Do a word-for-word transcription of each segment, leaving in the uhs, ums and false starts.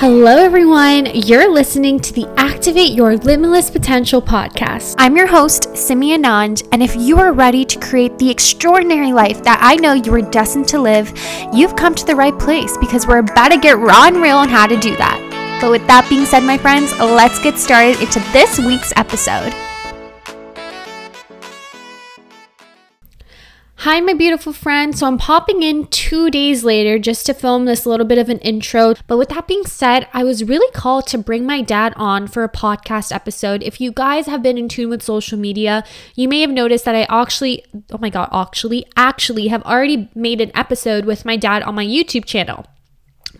Hello everyone, you're listening to the Activate Your Limitless Potential podcast. I'm your host, Simi Anand, and if you are ready to create the extraordinary life that I know you are destined to live, you've come to the right place because we're about to get raw and real on how to do that. But with that being said, my friends, let's get started into this week's episode. Hi, my beautiful friend. So I'm popping in two days later just to film this little bit of an intro. But with that being said, I was really called to bring my dad on for a podcast episode. If you guys have been in tune with social media, you may have noticed that I actually, oh my God, actually, actually have already made an episode with my dad on my YouTube channel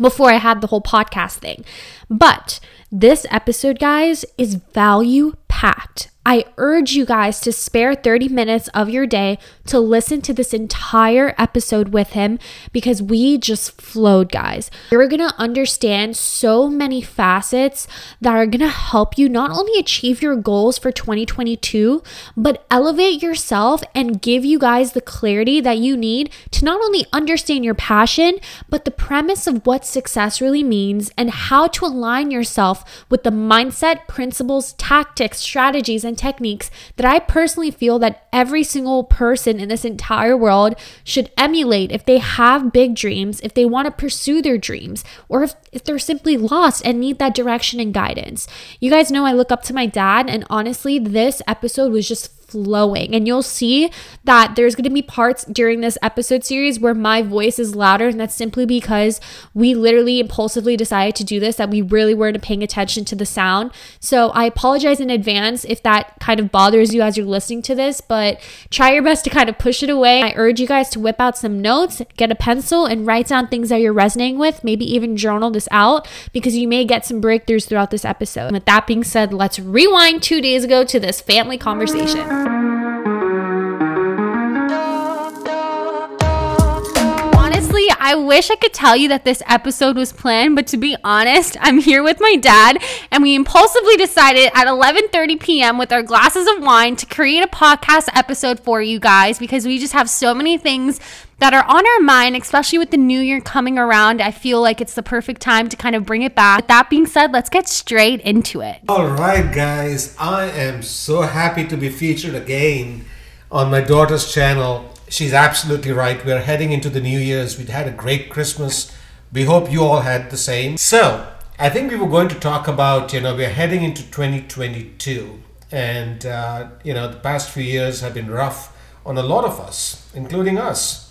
before I had the whole podcast thing. But this episode, guys, is value packed. I urge you guys to spare thirty minutes of your day to listen to this entire episode with him because we just flowed, guys. You're going to understand so many facets that are going to help you not only achieve your goals for twenty twenty-two, but elevate yourself and give you guys the clarity that you need to not only understand your passion, but the premise of what success really means and how to align yourself with the mindset, principles, tactics, strategies, and techniques that I personally feel that every single person in this entire world should emulate if they have big dreams, if they want to pursue their dreams, or if, if they're simply lost and need that direction and guidance. You guys know I look up to my dad, and honestly, this episode was just flowing, and you'll see that there's going to be parts during this episode series where my voice is louder, and that's simply because we literally impulsively decided to do this, that we really weren't paying attention to the sound. So I apologize in advance if that kind of bothers you as you're listening to this, but try your best to kind of push it away. I urge you guys to whip out some notes, get a pencil, and write down things that you're resonating with, maybe even journal this out because you may get some breakthroughs throughout this episode. And with that being said, let's rewind two days ago to this family conversation. Honestly, I wish I could tell you that this episode was planned, but to be honest, I'm here with my dad, and we impulsively decided at eleven thirty p.m. with our glasses of wine to create a podcast episode for you guys because we just have so many things that are on our mind, especially with the new year coming around. I feel like it's the perfect time to kind of bring it back. With that being said, let's get straight into it. All right, guys. I am so happy to be featured again on my daughter's channel. She's absolutely right. We're heading into the new year's. We'd had a great Christmas. We hope you all had the same. So I think we were going to talk about, you know, we're heading into twenty twenty-two. And, uh, you know, the past few years have been rough on a lot of us, including us.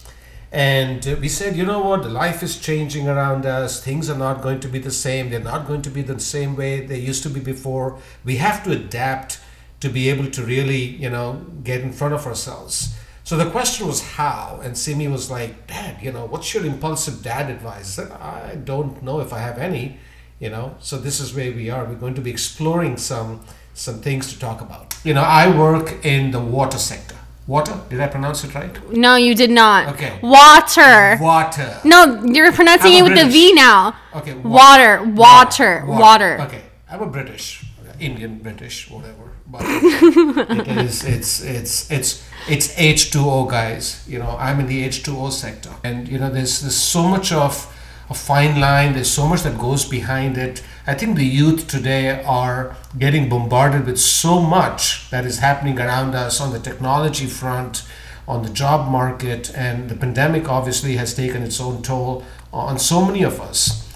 And we said, you know what, life is changing around us. Things are not going to be the same. They're not going to be the same way they used to be before. We have to adapt to be able to really, you know, get in front of ourselves. So the question was how? And Simi was like, Dad, you know, what's your impulsive dad advice? I said, I don't know if I have any, you know. So this is where we are. We're going to be exploring some some things to talk about. You know, I work in the water sector. Water? Did I pronounce it right? No, you did not. Okay. Water. Water. No, you're pronouncing it with British. The V now. Okay. Water. Water. Water. Water. Water. Okay. I'm a British, Indian, British, whatever. But it is, it's it's it's it's H two O, guys. You know, I'm in the H two O sector, and you know, there's there's so much of a fine line. There's so much that goes behind it. I think the youth today are getting bombarded with so much that is happening around us on the technology front, on the job market, and the pandemic obviously has taken its own toll on so many of us.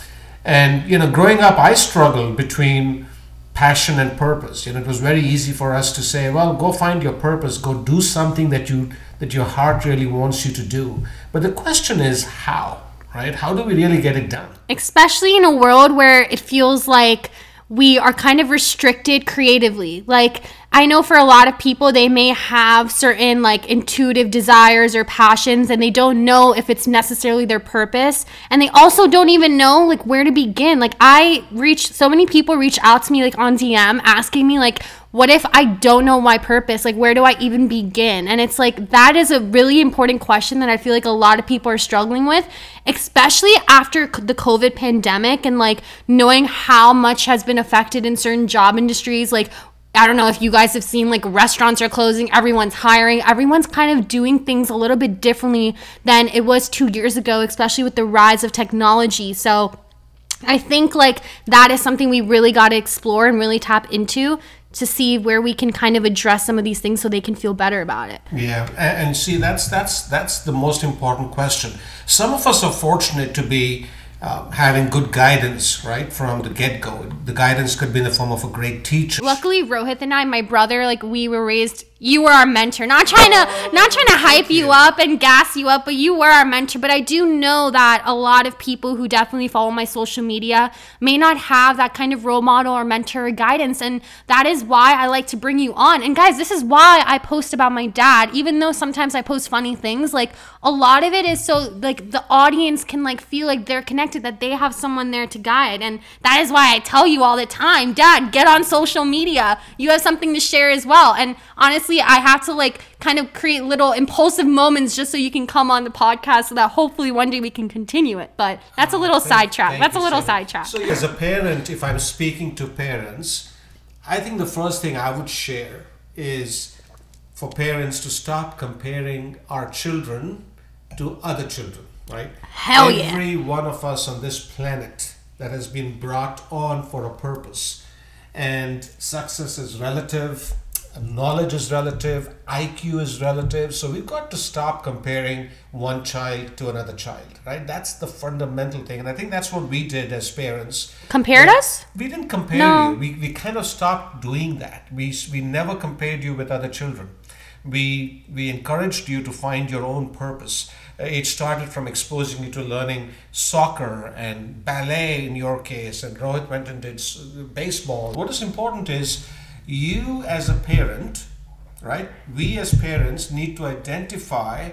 And, you know, growing up, I struggled between passion and purpose. You know, it was very easy for us to say, well, go find your purpose, go do something that you that your heart really wants you to do. But the question is how? Right? How do we really get it done? Especially in a world where it feels like we are kind of restricted creatively. Like, I know for a lot of people, they may have certain like intuitive desires or passions, and they don't know if it's necessarily their purpose. And they also don't even know like where to begin. Like I reach, so many people reach out to me like on D M asking me like, what if I don't know my purpose? Like, where do I even begin? And it's like, that is a really important question that I feel like a lot of people are struggling with, especially after the COVID pandemic and like knowing how much has been affected in certain job industries. Like, I don't know if you guys have seen like restaurants are closing, everyone's hiring, everyone's kind of doing things a little bit differently than it was two years ago, especially with the rise of technology. So I think like that is something we really got to explore and really tap into to see where we can kind of address some of these things so they can feel better about it. Yeah, and, and see, that's that's that's the most important question. Some of us are fortunate to be Uh, having good guidance right from the get-go. The guidance could be in the form of a great teacher. Luckily, Rohit and I, my brother, like we were raised, you were our mentor. Not trying to not trying to hype you up and gas you up, but you were our mentor. But I do know that a lot of people who definitely follow my social media may not have that kind of role model or mentor or guidance. And that is why I like to bring you on. And guys, this is why I post about my dad, even though sometimes I post funny things. Like a lot of it is so like the audience can like feel like they're connected, that they have someone there to guide. And that is why I tell you all the time, Dad, get on social media. You have something to share as well. And honestly, I have to like kind of create little impulsive moments just so you can come on the podcast so that hopefully one day we can continue it. But that's a little sidetrack. That's a little sidetrack. So as a parent, if I'm speaking to parents, I think the first thing I would share is for parents to stop comparing our children to other children. Right? Hell Every yeah. Every one of us on this planet that has been brought on for a purpose. And success is relative, knowledge is relative, I Q is relative. So we've got to stop comparing one child to another child, right? That's the fundamental thing. And I think that's what we did as parents. Compared we, us? We didn't compare no. you. We we kind of stopped doing that. We we never compared you with other children. We we encouraged you to find your own purpose. It started from exposing you to learning soccer and ballet in your case, and Rohit went and did baseball. What is important is you as a parent, right? We as parents need to identify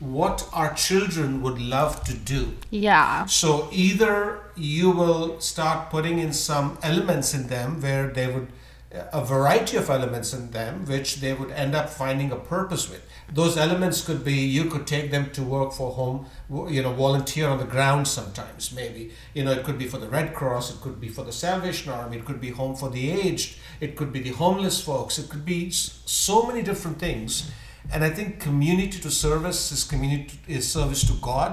what our children would love to do. Yeah. So either you will start putting in some elements in them where they would, a variety of elements in them which they would end up finding a purpose with. Those elements could be, you could take them to work for home, you know, volunteer on the ground sometimes, maybe. You know, it could be for the Red Cross, it could be for the Salvation Army, it could be Home for the Aged, it could be the homeless folks, it could be so many different things. And I think community to service is community is service to God,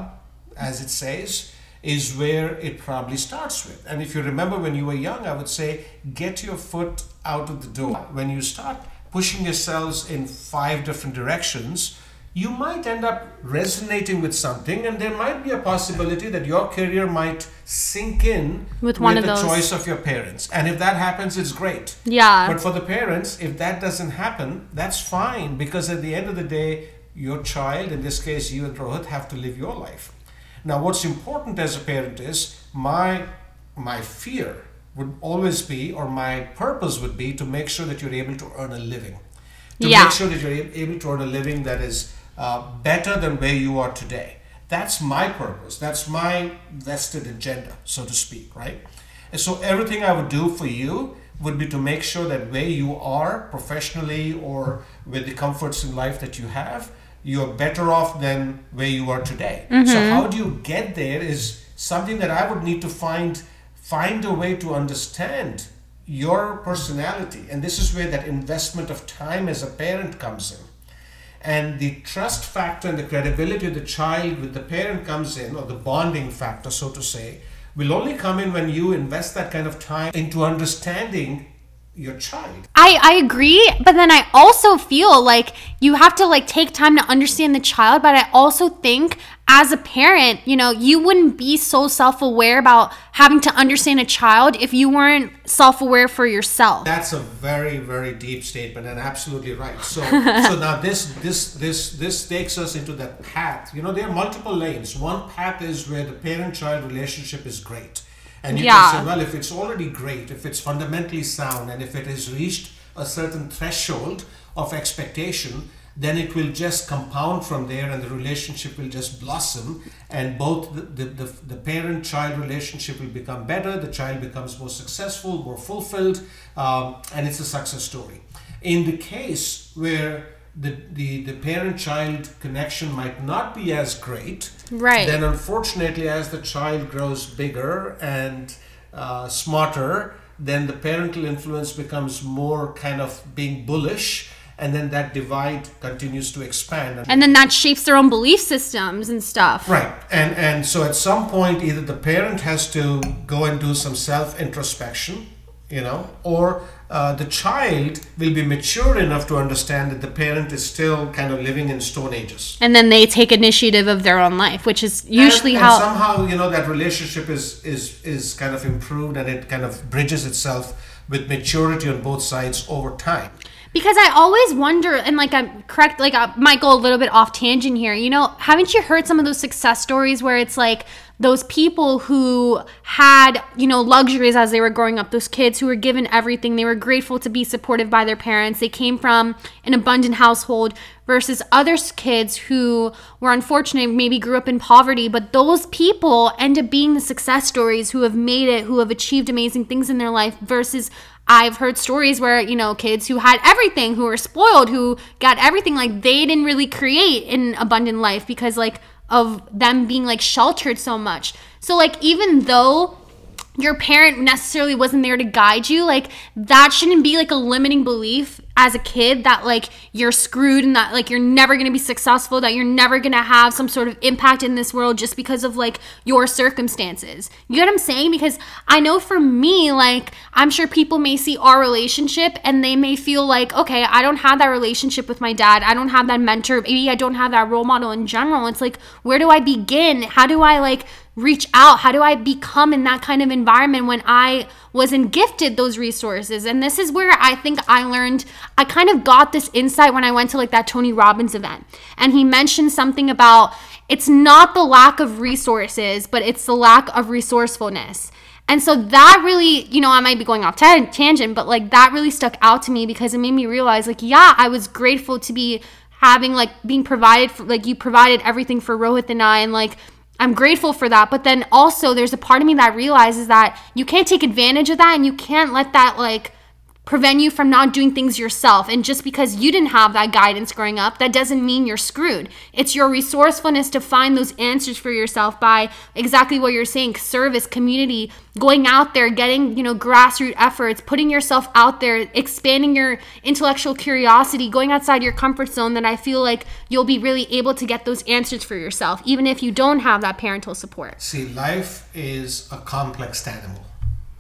as it says, is where it probably starts with. And if you remember when you were young, I would say, get your foot out of the door. When you start pushing yourselves in five different directions, you might end up resonating with something, and there might be a possibility that your career might sink in with, one with of the those. choice of your parents. And if that happens, it's great. Yeah. But for the parents, if that doesn't happen, that's fine, because at the end of the day, your child, in this case, you and Rohit, have to live your life. Now, what's important as a parent is my my fear would always be, or my purpose would be, to make sure that you're able to earn a living. To yeah. make sure that you're able to earn a living that is uh, better than where you are today. That's my purpose. That's my vested agenda, so to speak, right? And so everything I would do for you would be to make sure that where you are professionally or with the comforts in life that you have, you're better off than where you are today. Mm-hmm. So how do you get there is something that I would need to find Find a way to understand your personality. And this is where that investment of time as a parent comes in. And the trust factor and the credibility of the child with the parent comes in, or the bonding factor, so to say, will only come in when you invest that kind of time into understanding your child. I, I agree, but then I also feel like you have to like take time to understand the child, but I also think as a parent, you know, you wouldn't be so self-aware about having to understand a child if you weren't self-aware for yourself. That's a very, very deep statement and absolutely right. So so now this this this this takes us into that path. You know, there are multiple lanes. One path is where the parent-child relationship is great. And you yeah. can say, well, if it's already great, if it's fundamentally sound, and if it has reached a certain threshold of expectation, then it will just compound from there and the relationship will just blossom. And both the, the, the, the parent-child relationship will become better, the child becomes more successful, more fulfilled, um, and it's a success story. In the case where the, the, the parent-child connection might not be as great, right, then unfortunately as the child grows bigger and uh, smarter, then the parental influence becomes more kind of being bullish, And then that divide continues to expand. And then that shapes their own belief systems and stuff. Right. And and so at some point, either the parent has to go and do some self-introspection, you know, or uh, the child will be mature enough to understand that the parent is still kind of living in stone ages. And then they take initiative of their own life, which is usually and, and how... somehow, you know, that relationship is, is, is kind of improved, and it kind of bridges itself with maturity on both sides over time. Because I always wonder, and like I'm correct, like I might go a little bit off tangent here, you know, haven't you heard some of those success stories where it's like those people who had, you know, luxuries as they were growing up, those kids who were given everything, they were grateful to be supported by their parents, they came from an abundant household, versus other kids who were unfortunate, maybe grew up in poverty, but those people end up being the success stories who have made it, who have achieved amazing things in their life, versus I've heard stories where, you know, kids who had everything, who were spoiled, who got everything, like they didn't really create an abundant life because like of them being like sheltered so much. So like even though your parent necessarily wasn't there to guide you, like that shouldn't be like a limiting belief as a kid that like you're screwed and that like you're never going to be successful, that you're never going to have some sort of impact in this world just because of like your circumstances. You get what I'm saying? Because I know for me, like I'm sure people may see our relationship and they may feel like, okay, I don't have that relationship with my dad. I don't have that mentor. Maybe I don't have that role model in general. It's like, where do I begin? How do I like reach out? How do I become in that kind of environment when I wasn't gifted those resources? And this is where I think I learned, I kind of got this insight when I went to like that Tony Robbins event. And he mentioned something about, it's not the lack of resources, but it's the lack of resourcefulness. And so that really, you know, I might be going off t- tangent, but like that really stuck out to me because it made me realize like, yeah, I was grateful to be having like being provided, for, like you provided everything for Rohit and I, and like, I'm grateful for that, but then also there's a part of me that realizes that you can't take advantage of that, and you can't let that like prevent you from not doing things yourself. And just because you didn't have that guidance growing up, that doesn't mean you're screwed. It's your resourcefulness to find those answers for yourself by exactly what you're saying, service, community, going out there, getting, you know, grassroots efforts, putting yourself out there, expanding your intellectual curiosity, going outside your comfort zone, that I feel like you'll be really able to get those answers for yourself, even if you don't have that parental support. See, life is a complex animal.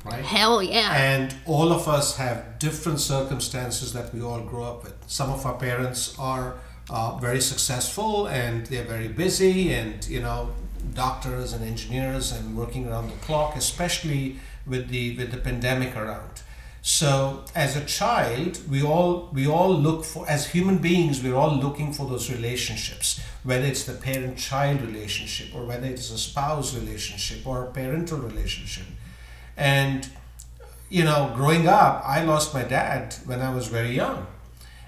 Right? Hell yeah. And all of us have different circumstances that we all grow up with. Some of our parents are uh, very successful and they're very busy and, you know, doctors and engineers and working around the clock, especially with the with the pandemic around. So as a child, we all we all look for, as human beings, we're all looking for those relationships, whether it's the parent-child relationship or whether it's a spouse relationship or a parental relationship. And, you know, growing up, I lost my dad when I was very young.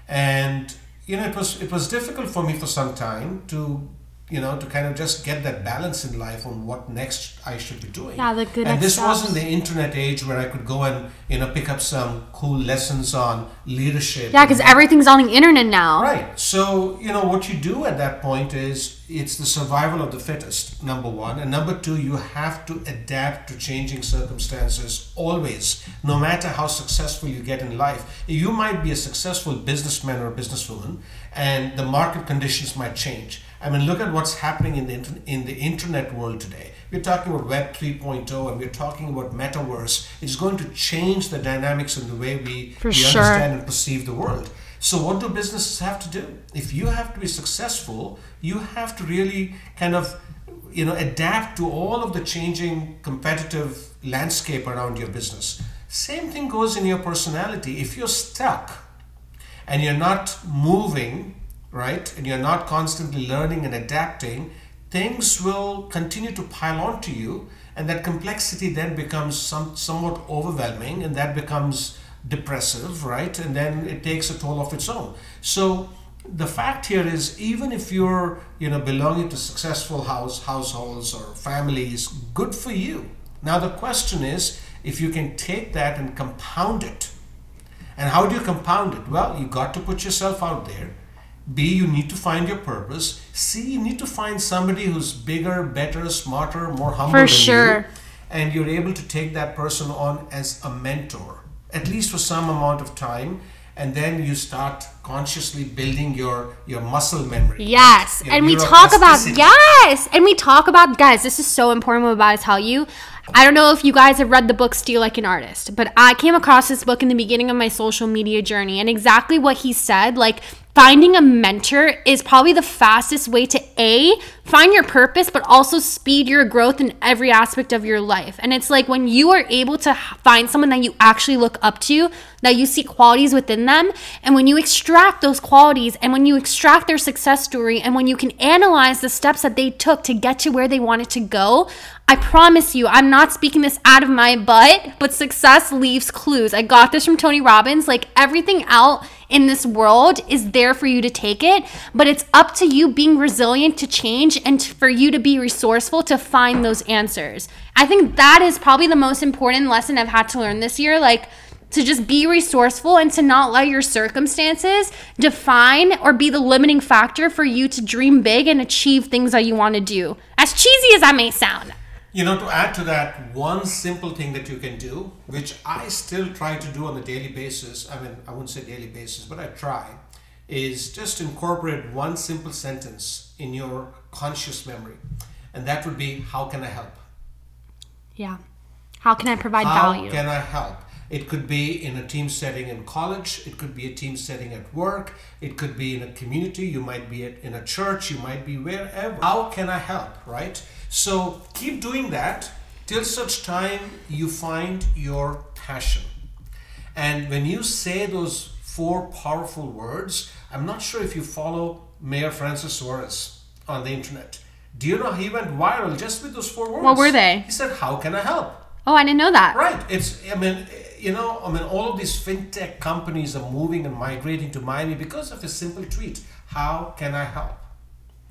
And, you know, it was it was difficult for me for some time to, you know, to kind of just get that balance in life on what next I should be doing. Yeah, the good And this stuff. Wasn't the internet age where I could go and, you know, pick up some cool lessons on leadership. Yeah, because everything's on the internet now. Right. So, you know, what you do at that point is it's the survival of the fittest, number one. And number two, you have to adapt to changing circumstances always, no matter how successful you get in life. You might be a successful businessman or businesswoman, and the market conditions might change. I mean, look at what's happening in the inter- in the internet world today. We're talking about Web three point oh, and we're talking about metaverse. It's going to change the dynamics and the way we, we sure. understand and perceive the world. So what do businesses have to do? If you have to be successful, you have to really kind of, you know, adapt to all of the changing competitive landscape around your business. Same thing goes in your personality. If you're stuck and you're not moving, right, and you're not constantly learning and adapting, things will continue to pile on to you, and that complexity then becomes some, somewhat overwhelming, and that becomes depressive, right? And then it takes a toll of its own. So the fact here is, even if you're, you know, belonging to successful house households or families, good for you. Now the question is, if you can take that and compound it. And how do you compound it? Well, you got to put yourself out there. B, you need to find your purpose. C, you need to find somebody who's bigger, better, smarter, more humble than you. For sure. And you're able to take that person on as a mentor, at least for some amount of time. and then you start consciously building your your muscle memory. Yes, and we talk about yes, and we talk about guys. This is so important. What I'm about to tell you. I don't know if you guys have read the book Steal Like an Artist, but I came across this book in the beginning of my social media journey, and exactly what he said, like finding a mentor is probably the fastest way to A, find your purpose, but also speed your growth in every aspect of your life. And it's like when you are able to find someone that you actually look up to, that you see qualities within them, and when you extract those qualities, and when you extract their success story, and when you can analyze the steps that they took to get to where they wanted to go, I promise you, I'm not speaking this out of my butt, but success leaves clues. I got this from Tony Robbins. Like everything out in this world is there for you to take it, but it's up to you being resilient to change and for you to be resourceful to find those answers. I think that is probably the most important lesson I've had to learn this year. Like, to just be resourceful and to not let your circumstances define or be the limiting factor for you to dream big and achieve things that you want to do. As cheesy as that may sound. You know, to add to that, one simple thing that you can do, which I still try to do on a daily basis, I mean, I wouldn't say daily basis, but I try, is just incorporate one simple sentence in your conscious memory. And that would be, how can I help? Yeah. How can I provide how value? How can I help? It could be in a team setting in college. It could be a team setting at work. It could be in a community. You might be at, in a church. You might be wherever. How can I help, right? So keep doing that till such time you find your passion. And when you say those four powerful words, I'm not sure if you follow Mayor Francis Suarez on the internet. Do you know he went viral just with those four words? What were they? He said, how can I help? Oh, I didn't know that. Right. It's, I mean... You know, I mean, all of these fintech companies are moving and migrating to Miami because of a simple tweet. How can I help?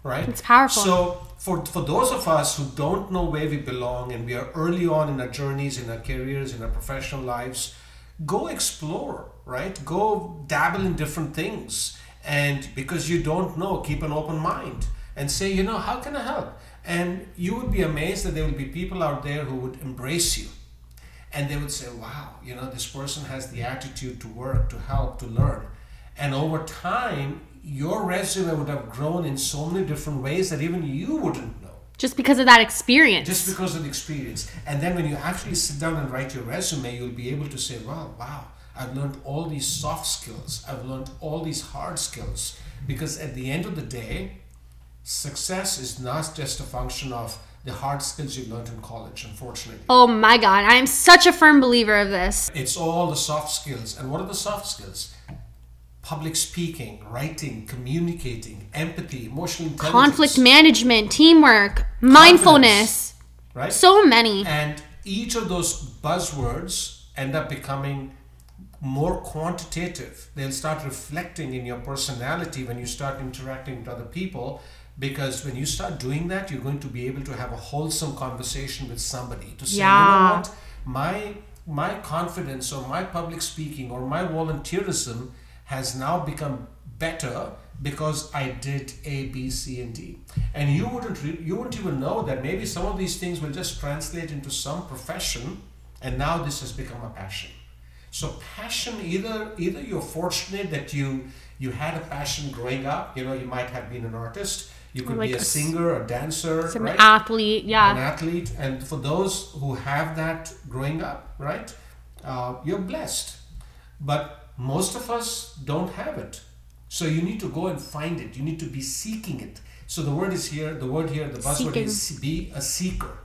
Right? It's powerful. So for, for those of us who don't know where we belong and we are early on in our journeys, in our careers, in our professional lives, go explore, right? Go dabble in different things. And because you don't know, keep an open mind and say, you know, how can I help? And you would be amazed that there will be people out there who would embrace you. And they would say, wow, you know, this person has the attitude to work, to help, to learn. And over time, your resume would have grown in so many different ways that even you wouldn't know. Just because of that experience. Just because of the experience. And then when you actually sit down and write your resume, you'll be able to say, wow, wow, I've learned all these soft skills. I've learned all these hard skills. Because at the end of the day, success is not just a function of the hard skills you learned in college, unfortunately. Oh my God, I am such a firm believer of this. It's all the soft skills. And what are the soft skills? Public speaking, writing, communicating, empathy, emotional intelligence. Conflict management, teamwork, mindfulness. Right? So many. And each of those buzzwords end up becoming more quantitative. They'll start reflecting in your personality when you start interacting with other people. Because when you start doing that, you're going to be able to have a wholesome conversation with somebody to say, yeah. You know what, my my confidence or my public speaking or my volunteerism has now become better because I did A, B, C, and D. And you wouldn't re- you wouldn't even know that maybe some of these things will just translate into some profession, and now this has become a passion. So passion, either either you're fortunate that you you had a passion growing up. You know, you might have been an artist. You could like be a, a singer, a dancer, some right? athlete, yeah. An athlete. And for those who have that growing up, right, uh, you're blessed. But most of us don't have it. So you need to go and find it. You need to be seeking it. So the word is here, the word here, the buzzword is be a seeker.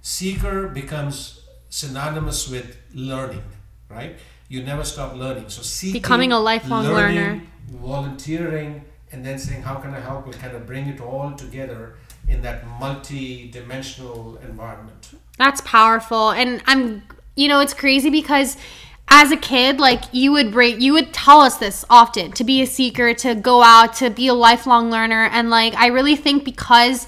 Seeker becomes synonymous with learning, right? You never stop learning. So seeking, becoming a lifelong learning, learner, volunteering, and then saying, how can I help? We'll kind of bring it all together in that multi-dimensional environment. That's powerful. And I'm, you know, it's crazy because as a kid, like you would bring, you would tell us this often, to be a seeker, to go out, to be a lifelong learner. And like, I really think because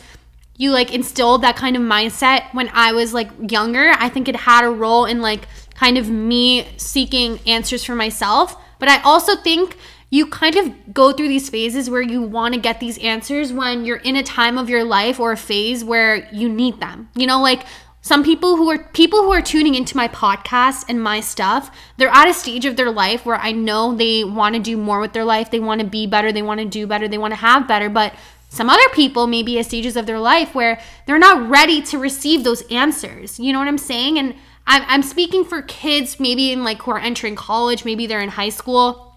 you like instilled that kind of mindset when I was like younger, I think it had a role in like kind of me seeking answers for myself. But I also think you kind of go through these phases where you want to get these answers when you're in a time of your life or a phase where you need them. You know, like Some people who are people who are tuning into my podcast and my stuff, they're at a stage of their life where I know they want to do more with their life. They want to be better. They want to do better. They want to have better. But some other people may be at stages of their life where they're not ready to receive those answers. You know what I'm saying? And I'm, I'm speaking for kids maybe in like who are entering college. Maybe they're in high school.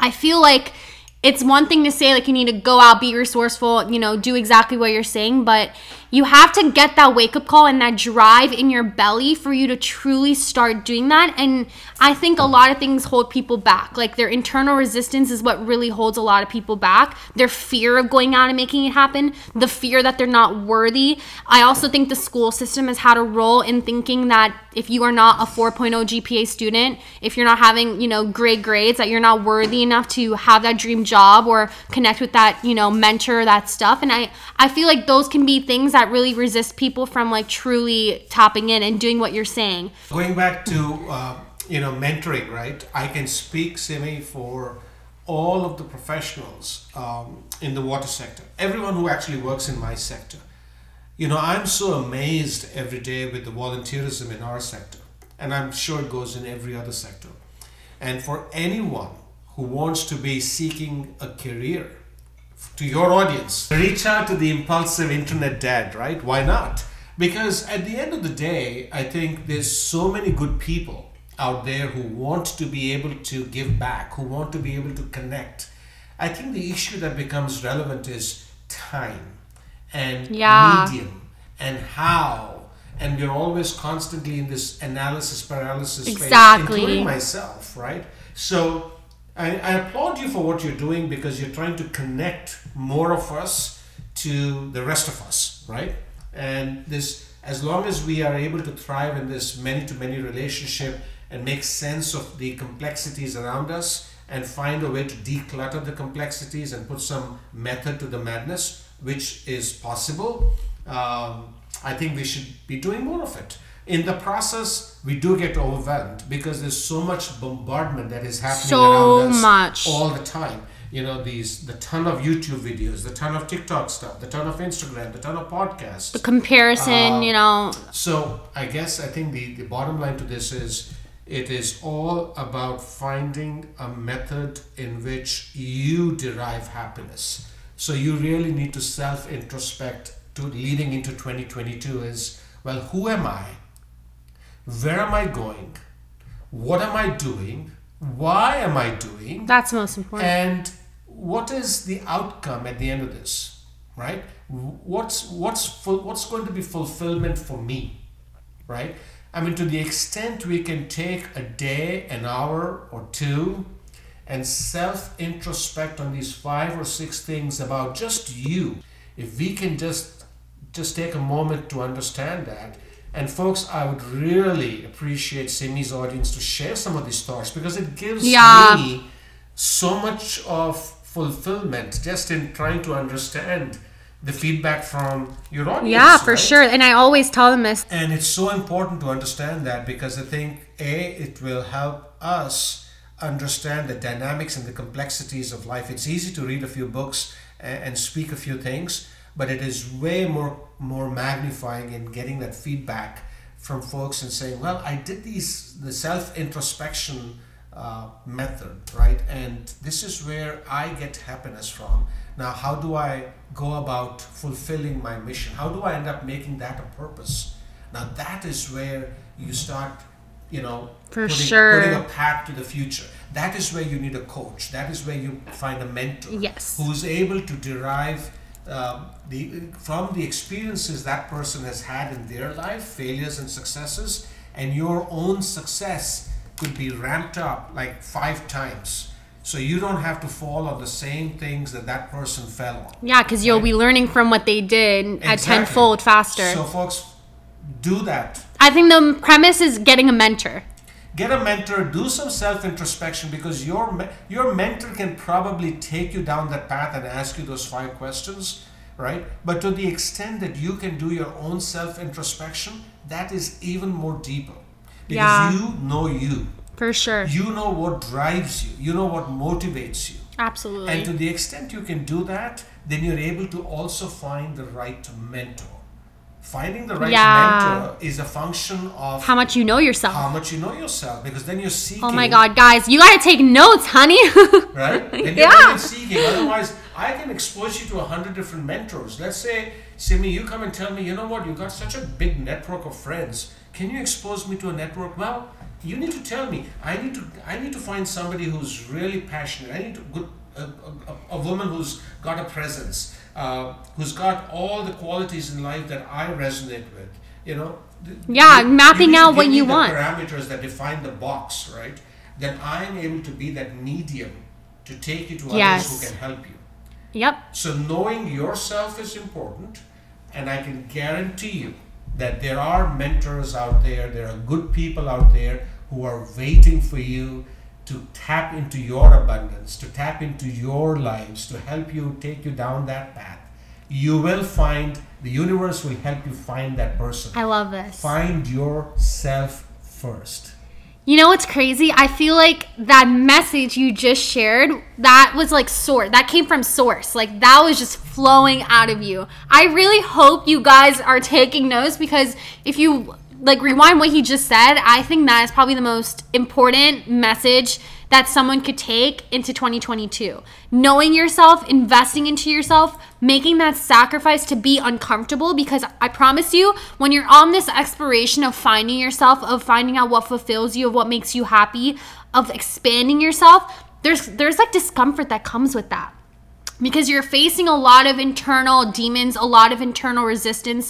I feel like it's one thing to say like you need to go out, be resourceful, you know, do exactly what you're saying, but you have to get that wake-up call and that drive in your belly for you to truly start doing that. And I think a lot of things hold people back. Like their internal resistance is what really holds a lot of people back. Their fear of going out and making it happen, the fear that they're not worthy. I also think the school system has had a role in thinking that if you are not a four point oh G P A student, if you're not having, you know, great grades, that you're not worthy enough to have that dream job or connect with that, you know, mentor, that stuff. And I, I feel like those can be things that really resist people from like truly tapping in and doing what you're saying. Going back to, uh, you know, mentoring, right? I can speak, Simi, for all of the professionals um, in the water sector, everyone who actually works in my sector. You know, I'm so amazed every day with the volunteerism in our sector, and I'm sure it goes in every other sector. And for anyone who wants to be seeking a career, to your audience, reach out to the impulsive internet dad, right? Why not? Because at the end of the day, I think there's so many good people out there who want to be able to give back, who want to be able to connect. I think the issue that becomes relevant is time and yeah. medium and how. And we're always constantly in this analysis paralysis exactly. phase, including myself, right? So I, I applaud you for what you're doing, because you're trying to connect more of us to the rest of us, right? And this, as long as we are able to thrive in this many-to-many relationship and make sense of the complexities around us and find a way to declutter the complexities and put some method to the madness, which is possible, um, I think we should be doing more of it. In the process, we do get overwhelmed because there's so much bombardment that is happening so around us much. all the time. You know, these the ton of YouTube videos, the ton of TikTok stuff, the ton of Instagram, the ton of podcasts. The comparison, uh, you know. So I guess I think the, the bottom line to this is it is all about finding a method in which you derive happiness. So you really need to self-introspect to leading into twenty twenty-two is, well, who am I? Where am I going? What am I doing? Why am I doing? That's most important. And what is the outcome at the end of this, right? What's what's full, what's going to be fulfillment for me, right? I mean, to the extent we can take a day, an hour or two and self-introspect on these five or six things about just you, if we can just just take a moment to understand that. And folks, I would really appreciate Simi's audience to share some of these thoughts, because it gives yeah. me so much of fulfillment just in trying to understand the feedback from your audience. Yeah, for right? sure. And I always tell them this. And it's so important to understand that, because I think, A, it will help us understand the dynamics and the complexities of life. It's easy to read a few books and speak a few things, but it is way more more magnifying in getting that feedback from folks and saying, well, I did these the self-introspection uh, method, right? And this is where I get happiness from. Now, how do I go about fulfilling my mission? How do I end up making that a purpose? Now, that is where you start, you know, For putting, sure. putting a path to the future. That is where you need a coach. That is where you find a mentor yes. who's able to derive Um, the from the experiences that person has had in their life, failures and successes, and your own success could be ramped up like five times. So you don't have to fall on the same things that that person fell on. Yeah, because you'll right? be learning from what they did exactly. at tenfold faster. So folks, do that. I think the premise is getting a mentor. Get a mentor, do some self-introspection, because your your mentor can probably take you down that path and ask you those five questions, right? But to the extent that you can do your own self-introspection, that is even more deeper. Because yeah. you know you. For sure. You know what drives you. You know what motivates you. Absolutely. And to the extent you can do that, then you're able to also find the right mentor. finding the right yeah. mentor is a function of how much you know yourself. How much you know yourself, because then you're seeking. Oh my God, guys, you gotta take notes, honey. Right? Then you're yeah. seeking. Otherwise, I can expose you to a hundred different mentors. Let's say, Simi, you come and tell me, you know what? You got such a big network of friends. Can you expose me to a network? Well, you need to tell me. I need to. I need to find somebody who's really passionate. I need to good. A, a, a woman who's got a presence, uh, who's got all the qualities in life that I resonate with, you know. Th- yeah, you, mapping you out what you the want. Parameters that define the box, right? Then I'm able to be that medium to take you to yes. others who can help you. Yep. So knowing yourself is important, and I can guarantee you that there are mentors out there, there are good people out there who are waiting for you to tap into your abundance, to tap into your lives, to help you, take you down that path. You will find, the universe will help you find that person. I love this. Find yourself first. You know what's crazy? I feel like that message you just shared, that was like source. That came from source. Like that was just flowing out of you. I really hope you guys are taking notes, because if you... like rewind what he just said, I think that is probably the most important message that someone could take into twenty twenty-two. Knowing yourself, investing into yourself, making that sacrifice to be uncomfortable, because I promise you, when you're on this exploration of finding yourself, of finding out what fulfills you, of what makes you happy, of expanding yourself, there's there's like discomfort that comes with that. Because you're facing a lot of internal demons, a lot of internal resistance,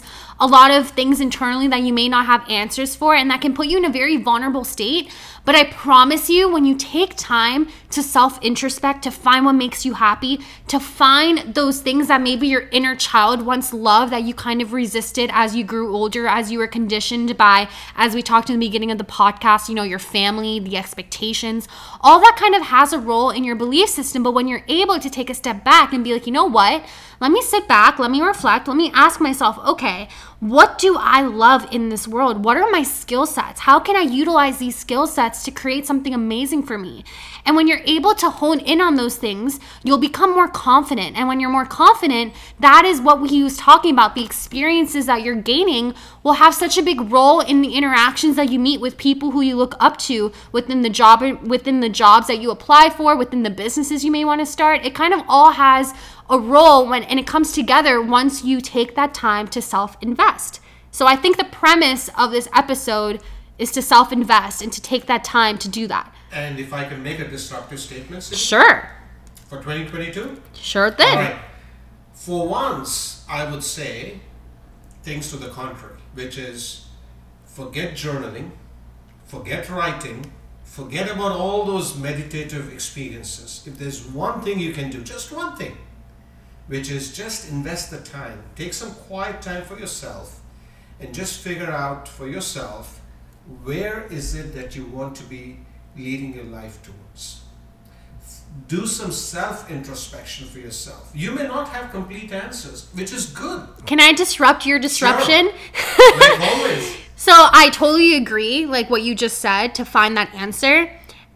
a lot of things internally that you may not have answers for, and that can put you in a very vulnerable state. But I promise you, when you take time to self-introspect, to find what makes you happy, to find those things that maybe your inner child once loved that you kind of resisted as you grew older, as you were conditioned by, as we talked in the beginning of the podcast, you know, your family, the expectations, all that kind of has a role in your belief system. But when you're able to take a step back and be like, you know what? Let me sit back, let me reflect, let me ask myself, okay, what do I love in this world? What are my skill sets? How can I utilize these skill sets to create something amazing for me? And when you're able to hone in on those things, you'll become more confident. And when you're more confident, that is what he was talking about. The experiences that you're gaining will have such a big role in the interactions that you meet with people who you look up to within the job, within the jobs that you apply for, within the businesses you may want to start. It kind of all has a role when, and it comes together once you take that time to self-invest. So I think the premise of this episode is to self-invest and to take that time to do that. And if I can make a disruptive statement, Sydney, sure. For twenty twenty-two? Sure thing. All right. For once, I would say things to the contrary, which is forget journaling, forget writing, forget about all those meditative experiences. If there's one thing you can do, just one thing, which is just invest the time. Take some quiet time for yourself and just figure out for yourself, where is it that you want to be leading your life towards? Do some self-introspection for yourself. You may not have complete answers, which is good. Can I disrupt your disruption? Sure. Like always. So I totally agree, like what you just said, to find that answer.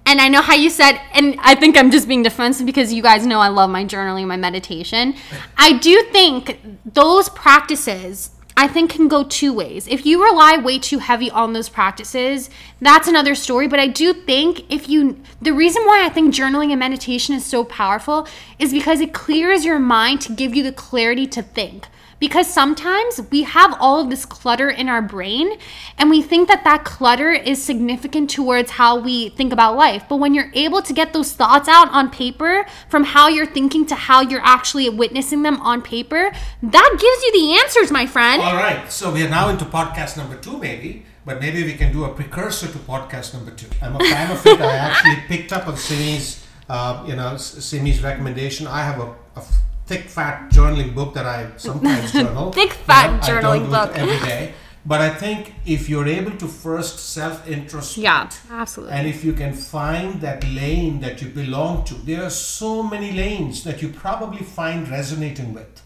And I know how you said, and I think I'm just being defensive because you guys know I love my journaling, my meditation. I do think those practices, I think, can go two ways. If you rely way too heavy on those practices, that's another story. But I do think if you, the reason why I think journaling and meditation is so powerful is because it clears your mind to give you the clarity to think. Because sometimes we have all of this clutter in our brain and we think that that clutter is significant towards how we think about life. But when you're able to get those thoughts out on paper, from how you're thinking to how you're actually witnessing them on paper, that gives you the answers, my friend. All right. So we are now into podcast number two, maybe. But maybe we can do a precursor to podcast number two. I'm a fan of it. I actually picked up on Simi's, uh, you know, Simi's recommendation. I have a... a thick fat journaling book that I sometimes journal. Thick fat you know, journaling I don't do it book every day. But I think if you're able to first self-introspect, yeah, absolutely, and if you can find that lane that you belong to, there are so many lanes that you probably find resonating with,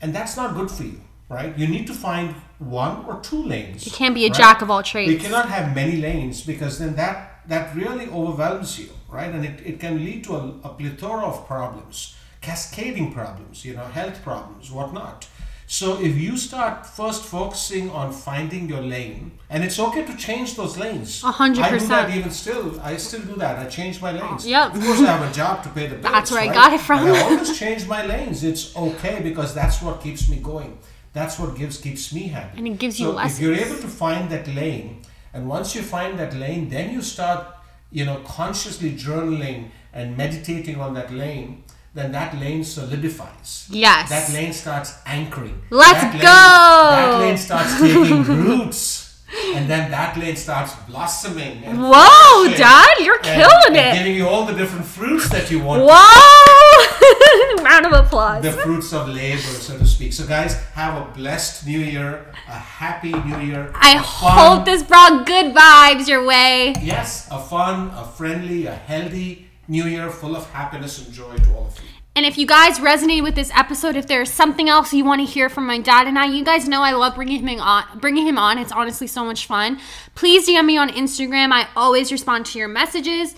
and that's not good for you, right? You need to find one or two lanes. You can't be a right? jack of all trades. You cannot have many lanes, because then that that really overwhelms you, right? And it, it can lead to a, a plethora of problems. Cascading problems, you know, health problems, whatnot. So if you start first focusing on finding your lane, and it's okay to change those lanes. A hundred percent. I do that even still. I still do that. I change my lanes. Yep. Of course, I have a job to pay the bills. That's where right? I got it from. And I always change my lanes. It's okay because that's what keeps me going. That's what gives keeps me happy. And it gives you so lessons. If you're able to find that lane, and once you find that lane, then you start, you know, consciously journaling and meditating on that lane. Then that lane solidifies. Yes. That lane starts anchoring. Let's that lane, go! That lane starts taking roots. And then that lane starts blossoming. And Whoa, flourishing. Dad, you're and, killing and it. Giving you all the different fruits that you want. Whoa! Round of applause. The fruits of labor, so to speak. So guys, have a blessed new year. A happy new year. I fun, hope this brought good vibes your way. Yes, a fun, a friendly, a healthy new year full of happiness and joy to all of you. And if you guys resonated with this episode, if there's something else you want to hear from my dad and I, you guys know I love bringing him on. Bringing him on. It's honestly so much fun. Please D M me on Instagram. I always respond to your messages.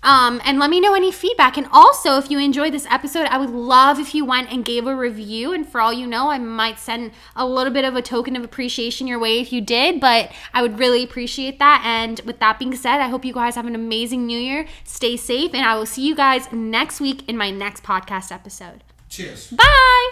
Um, and let me know any feedback. And also, if you enjoyed this episode, I would love if you went and gave a review. And for all you know, I might send a little bit of a token of appreciation your way if you did. But I would really appreciate that. And with that being said, I hope you guys have an amazing new year. Stay safe. And I will see you guys next week in my next podcast episode. Cheers. Bye.